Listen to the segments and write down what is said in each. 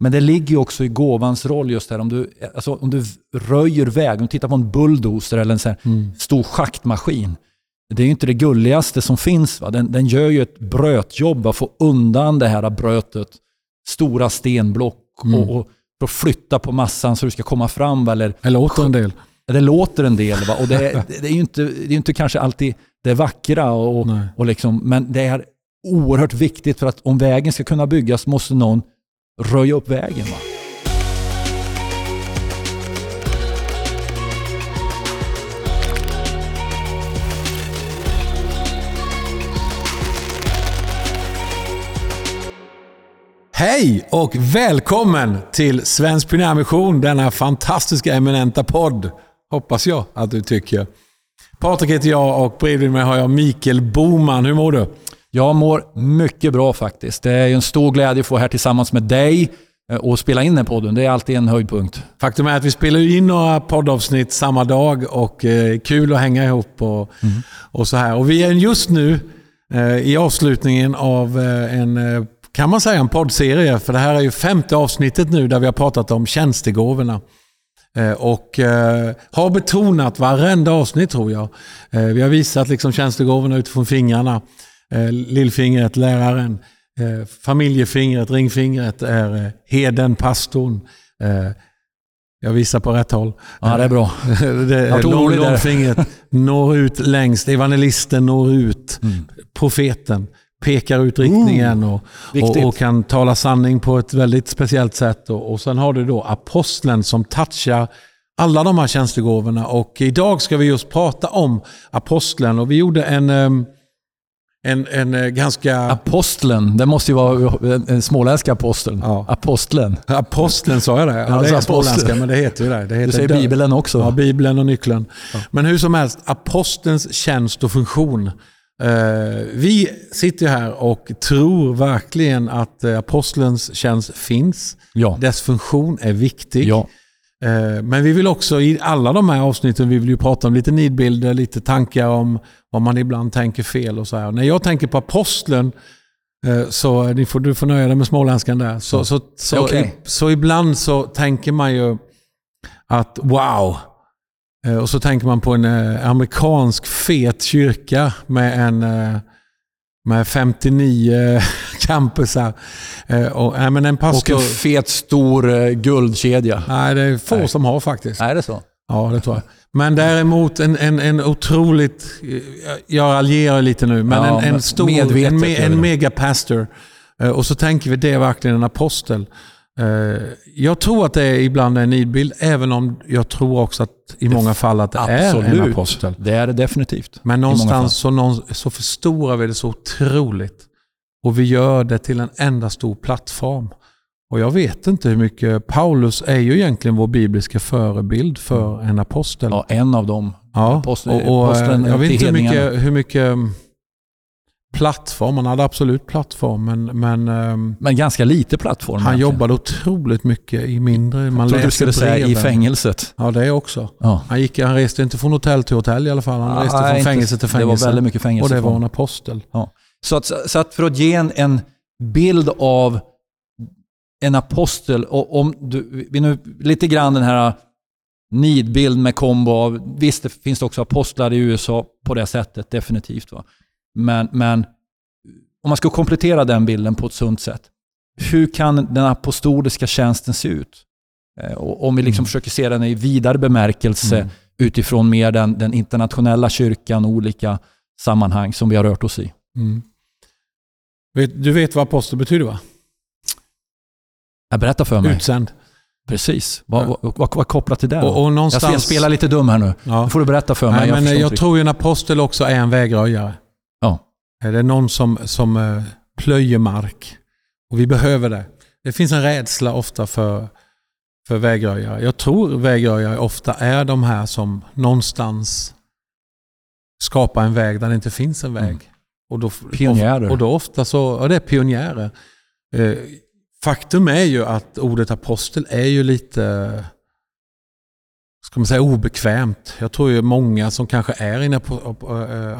Men det ligger ju också i gåvans roll just där. Om du röjer väg, om du tittar på en bulldozer eller en sån här stor schaktmaskin. Det är ju inte det gulligaste som finns. Va? Den gör ju ett brötjobb att få undan det här brötet. Stora stenblock och flytta på massan så du ska komma fram. Va? Eller låter en del. Det låter en del. Va? Och det är ju inte, det är inte kanske alltid det vackra. Och liksom, men det är oerhört viktigt för att om vägen ska kunna byggas måste någon röja upp vägen. Va? Hej och välkommen till Svensk Pionjärmission, denna fantastiska eminenta podd. Hoppas jag att du tycker. Patrik heter jag och bredvid mig har jag Mikael Boman. Hur mår du? Jag mår mycket bra faktiskt. Det är en stor glädje att få här tillsammans med dig och spela in den podden. Det är alltid en höjdpunkt. Faktum är att vi spelar in några poddavsnitt samma dag och kul att hänga ihop och så här. Och vi är just nu i avslutningen av en, kan man säga, en poddserie, för det här är ju 5:e avsnittet nu där vi har pratat om tjänstegåvorna. Och har betonat varenda avsnitt, tror jag. Vi har visat liksom tjänstegåvorna utifrån fingrarna. Lillfingret, läraren, familjefingret, ringfingret är heden, pastorn. Jag visar på rätt håll. Ja, det är bra. Långfingret når ut längst, evangelisten når ut, profeten pekar ut riktningen och kan tala sanning på ett väldigt speciellt sätt. Och sen har du då aposteln som touchar alla de här tjänstegåvorna. Och idag ska vi just prata om aposteln. Och vi gjorde en ganska... Aposteln, det måste ju vara en småländska aposteln. Ja. Aposteln sa jag det. Ja, det är småländska, men det heter ju det. Det heter, du säger Bibeln också. Ja, Bibeln och nyckeln. Ja. Men hur som helst, apostelns tjänst och funktion. Vi sitter här och tror verkligen att apostelns tjänst finns. Ja. Dess funktion är viktig. Ja. Men vi vill också i alla de här avsnitten, vi vill ju prata om lite nidbilder, lite tankar om vad man ibland tänker fel och så här. När jag tänker på aposteln, så du får nöja dig med småländskan där. Så, okay. Så ibland så tänker man ju att wow. Och så tänker man på en amerikansk fet kyrka med 59 campusar. Och en fet stor guldkedja. Nej, det är få som har faktiskt. Nej, det är så. Ja, det tror jag. Men däremot en otroligt... Jag allierar lite nu, men ja, en stor... Medvetet, en megapastor. Och så tänker vi, det är verkligen en apostel. Jag tror att det är ibland en nidbild, även om jag tror också att i många fall att det är en apostel. Det är det definitivt. Men någonstans så förstorar vi det så otroligt. Och vi gör det till en enda stor plattform. Och jag vet inte hur mycket... Paulus är ju egentligen vår bibliska förebild för en apostel. Ja, en av dem. Ja, och jag vet inte hur mycket plattform, han hade absolut plattform, men ganska lite plattform. Han jobbade otroligt mycket i mindre. Man läste, du skulle säga, i fängelset. Ja, det är också. Ja. Han reste inte från hotell till hotell i alla fall. Han reste från fängelse till fängelse. Det var väldigt mycket fängelse. Och det var en apostel. Ja. Så att för att ge en bild av en apostel, och om du, vi nu lite grann den här nidbild med kombo av, visst det finns det också apostlar i USA på det sättet, definitivt, va. Men om man ska komplettera den bilden på ett sunt sätt, hur kan den apostoliska tjänsten se ut? Och om vi liksom försöker se den i vidare bemärkelse utifrån mer den internationella kyrkan och olika sammanhang som vi har rört oss i. Mm. Du vet vad apostel betyder, va? Jag berättar för mig. Utsänd. Precis. Vad kopplat till det? Och någonstans... Jag spelar lite dum här nu. Ja. Då får du berätta för mig. Nej, men jag tror ju en apostel också är en vägröjare. Ja. Är det någon som plöjer mark? Och vi behöver det. Det finns en rädsla ofta för vägröjare. Jag tror vägröjare ofta är de här som någonstans skapar en väg där det inte finns en väg. Mm. Pionjärer. Och då ofta så, ja, det är pionjärer. Faktum är ju att ordet apostel är ju lite... ska man säga obekvämt. Jag tror ju många som kanske är i en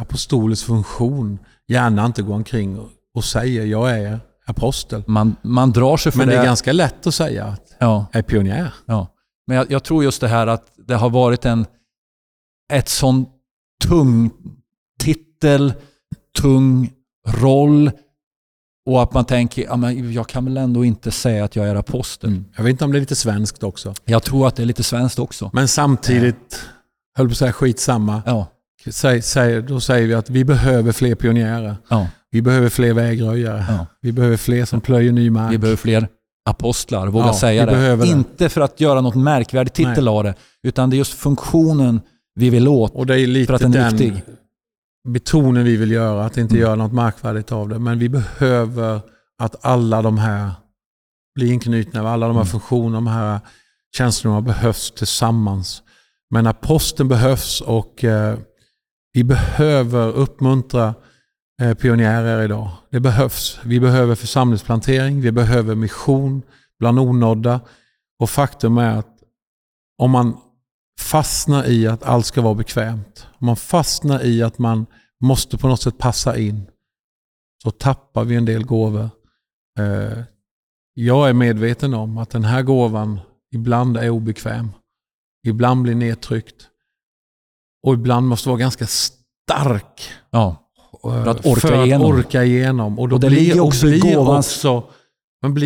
apostolisk funktion gärna inte går omkring och säger jag är apostel. Man drar sig för det. Men det är ganska lätt att säga att jag är pionjär. Ja. Men jag tror just det här att det har varit ett sån tung titel, tung roll, och att man tänker, men jag kan väl ändå inte säga att jag är apostel. Mm. Jag vet inte om det är lite svenskt också. Jag tror att det är lite svenskt också. Men samtidigt, höll på att säga skitsamma, då säger vi att vi behöver fler pionjärer. Ja. Vi behöver fler vägröjare. Ja. Vi behöver fler som plöjer ny mark. Vi behöver fler apostlar, våga säga det. Inte för att göra något märkvärdigt titel av det, utan det är just funktionen vi vill åt. Och det är lite för att den är viktig. Betonen vi vill göra, att inte göra något märkvärdigt av det. Men vi behöver att alla de här blir inknutna, alla de här funktionerna, de här känslorna behövs tillsammans. Men aposteln behövs, och vi behöver uppmuntra pionjärer idag. Det behövs. Vi behöver församlingsplantering, vi behöver mission bland onådda, och faktum är att om man fastnar i att allt ska vara bekvämt, om man fastnar i att man måste på något sätt passa in, så tappar vi en del gåvor. Jag är medveten om att den här gåvan ibland är obekväm, ibland blir nedtryckt, och ibland måste vara ganska stark för att orka igenom. Och då blir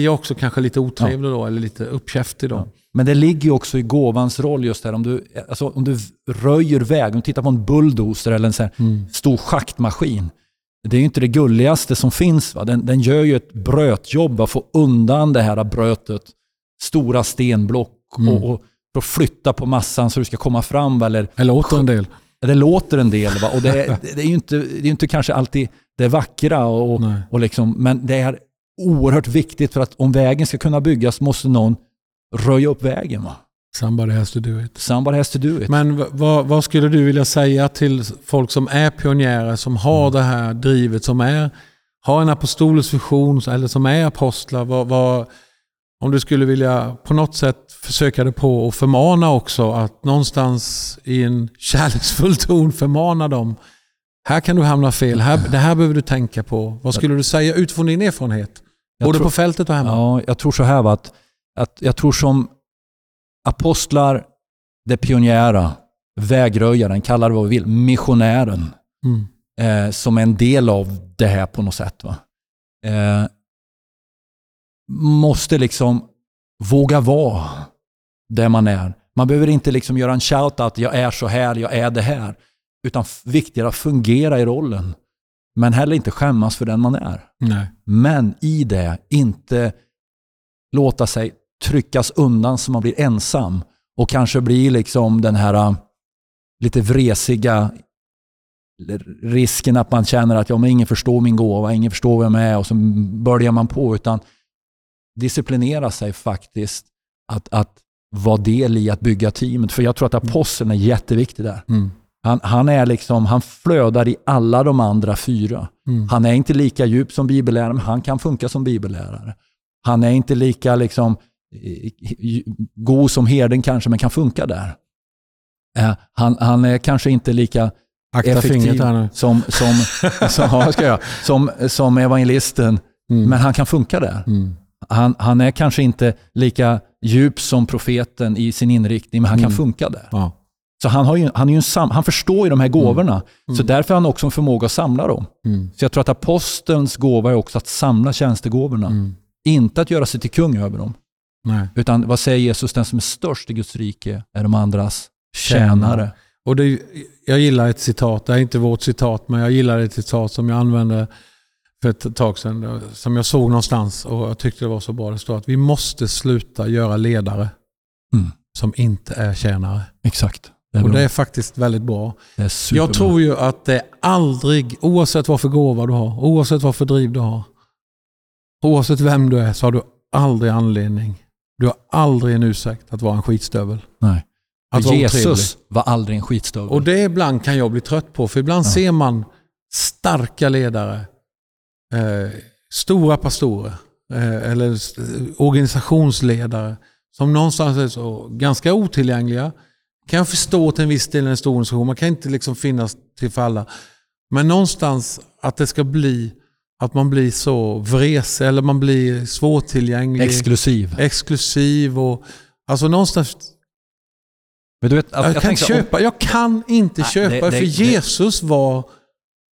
man också kanske lite otrevlig då, eller lite uppkäftig då. Ja. Men det ligger ju också i gåvans roll just där. Om du röjer väg, om du tittar på en bulldozer eller en sån här stor schaktmaskin. Det är ju inte det gulligaste som finns. Va? Den gör ju ett brötjobb att få undan det här brötet. Stora stenblock och flytta på massan så du ska komma fram. Va? Eller åt en del. Det låter en del, va? Och det är ju inte, det är inte kanske alltid det vackra, och liksom, men det är oerhört viktigt, för att om vägen ska kunna byggas måste någon röja upp vägen. Va? Somebody has to do it. Somebody has to do it. Men vad skulle du vilja säga till folk som är pionjärer, som har det här drivet, som har en apostolisk vision, eller som är apostlar? Om du skulle vilja på något sätt försöka det på och förmana också, att någonstans i en kärleksfull ton förmana dem. Här kan du hamna fel, det här behöver du tänka på. Vad skulle du säga utifrån din erfarenhet? Både på fältet och hemma. Ja, jag tror så här, att jag tror som apostlar, det pionjära, vägröjaren, kallar det vad vi vill, missionären, som är en del av det här på något sätt. Va? Måste liksom våga vara där man är. Man behöver inte liksom göra en shout-out, jag är så här, jag är det här. Utan viktigare att fungera i rollen. Men heller inte skämmas för den man är. Nej. Men i det, inte låta sig tryckas undan så man blir ensam. Och kanske blir liksom den här lite vresiga risken att man känner att men ingen förstår min gåva, ingen förstår vem jag är, och så börjar man på, utan disciplinera sig faktiskt att vara del i att bygga teamet. För jag tror att aposteln är jätteviktig där. Mm. Han är liksom, han flödar i alla de andra fyra. Mm. Han är inte lika djup som bibellärare, men han kan funka som bibellärare. Han är inte lika liksom god som herden kanske, men kan funka där. Han är kanske inte lika effektiv som evangelisten, men han kan funka där. Mm. Han är kanske inte lika djup som profeten i sin inriktning, men han kan funka där. Ja. Så han förstår ju de här gåvorna. Så därför har han också en förmåga att samla dem. Så jag tror att apostelns gåva är också att samla tjänstegåvorna. Inte att göra sig till kung över dem. Nej. Utan vad säger Jesus? Den som är störst i Guds rike är de andras tjänare. Och jag gillar ett citat. Det är inte vårt citat, men jag gillar ett citat som jag använde för ett tag sedan, som jag såg någonstans, och jag tyckte det var så bra. Det står att vi måste sluta göra ledare som inte är tjänare. Exakt. Och det är faktiskt väldigt bra. Jag tror ju att det aldrig, oavsett vad för gåva du har, oavsett vad för driv du har, oavsett vem du är, så har du aldrig anledning. Du har aldrig en ursäkt att vara en skitstövel. Nej. Att Jesus var aldrig en skitstövel. Och det ibland kan jag bli trött på, för ibland ser man starka ledare, stora pastorer eller organisationsledare som någonstans är så ganska otillgängliga. Kan jag förstå till en viss del en stor organisation, man kan inte liksom finnas till för alla, men någonstans att det ska bli Att man blir så vresig eller man blir svårtillgänglig. Exklusiv och alltså någonstans. Men du vet, jag kan inte köpa, för Jesus var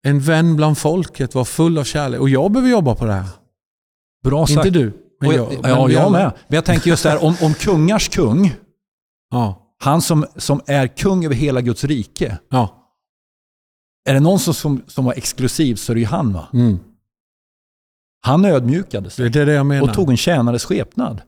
en vän bland folket, var full av kärlek, och jag behöver jobba på det här. Bra sagt. Inte du. Men jag med. Men jag tänker just där om kungars kung. Ja. Han som är kung över hela Guds rike. Ja. Är det någon som var exklusiv, så är det ju han, va? Mm. Han ödmjukade sig. Det är det jag menar. Och tog en tjänares skepnad.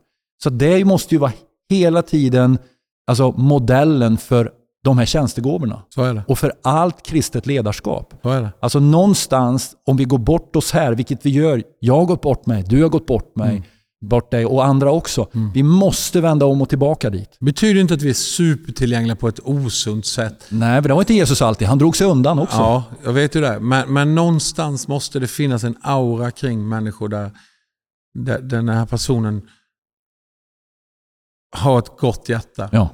Så det måste ju vara hela tiden alltså modellen för de här tjänstegåvorna. Så är det. Och för allt kristet ledarskap. Så är det. Alltså någonstans, om vi går bort oss här, vilket vi gör. Jag har gått bort mig, du har gått bort mig. Mm. Bort dig och andra också. Mm. Vi måste vända om och tillbaka dit. Det betyder inte att vi är supertillgängliga på ett osunt sätt. Nej, för det var inte Jesus alltid. Han drog sig undan också. Ja, jag vet ju det. Men någonstans måste det finnas en aura kring människor där den här personen har ett gott hjärta. Ja.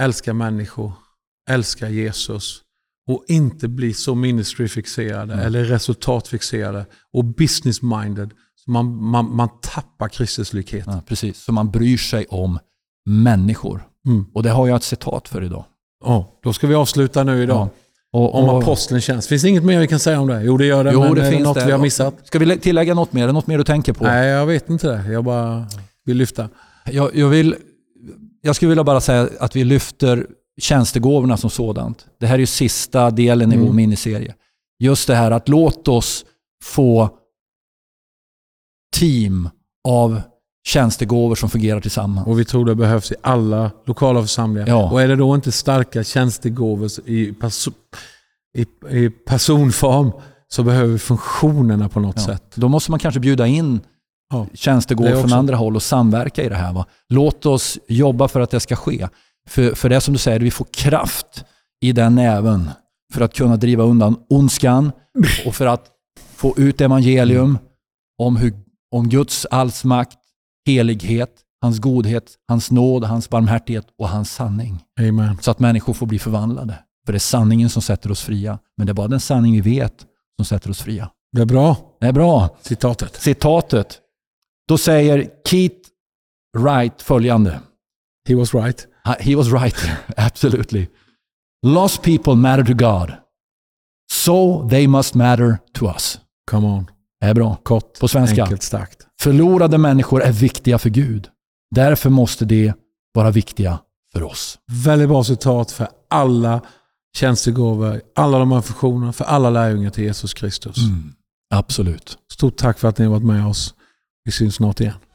Älskar människor. Älskar Jesus. Och inte bli så ministry-fixerade eller resultatfixerade och business-minded. Man tappar Kristus likhet. Ja, precis, så man bryr sig om människor. Mm. Och det har jag ett citat för idag. Då ska vi avsluta nu idag. Ja. Om aposteln känns. Finns det inget mer vi kan säga om det? Jo, det gör det, men det finns något det. Vi har missat. Ska vi tillägga något mer? Är det något mer du tänker på? Nej, jag vet inte det. Jag bara vill lyfta. Jag skulle vilja bara säga att vi lyfter tjänstegåvorna som sådant. Det här är ju sista delen i vår miniserie. Just det här att låt oss få team av tjänstegåvor som fungerar tillsammans. Och vi tror det behövs i alla lokala församlingar. Ja. Och är det då inte starka tjänstegåvor i personform, så behöver vi funktionerna på något sätt. Då måste man kanske bjuda in tjänstegåvor från andra håll och samverka i det här. Va? Låt oss jobba för att det ska ske. För det som du säger, vi får kraft i den även för att kunna driva undan ondskan och för att få ut evangelium om Guds allsmakt, helighet, hans godhet, hans nåd, hans barmhärtighet och hans sanning. Amen. Så att människor får bli förvandlade. För det är sanningen som sätter oss fria. Men det är bara den sanning vi vet som sätter oss fria. Det är bra. Det är bra. Citatet. Då säger Keith Wright följande. He was right. He was right. Absolutely. Lost people matter to God. So they must matter to us. Come on. Är bra. Kort, på svenska. Enkelt, starkt. Förlorade människor är viktiga för Gud. Därför måste det vara viktiga för oss. Väldigt bra citat för alla tjänstegåvor, alla de här funktionerna, för alla lärjungar till Jesus Kristus. Mm, absolut. Stort tack för att ni har varit med oss. Vi syns snart igen.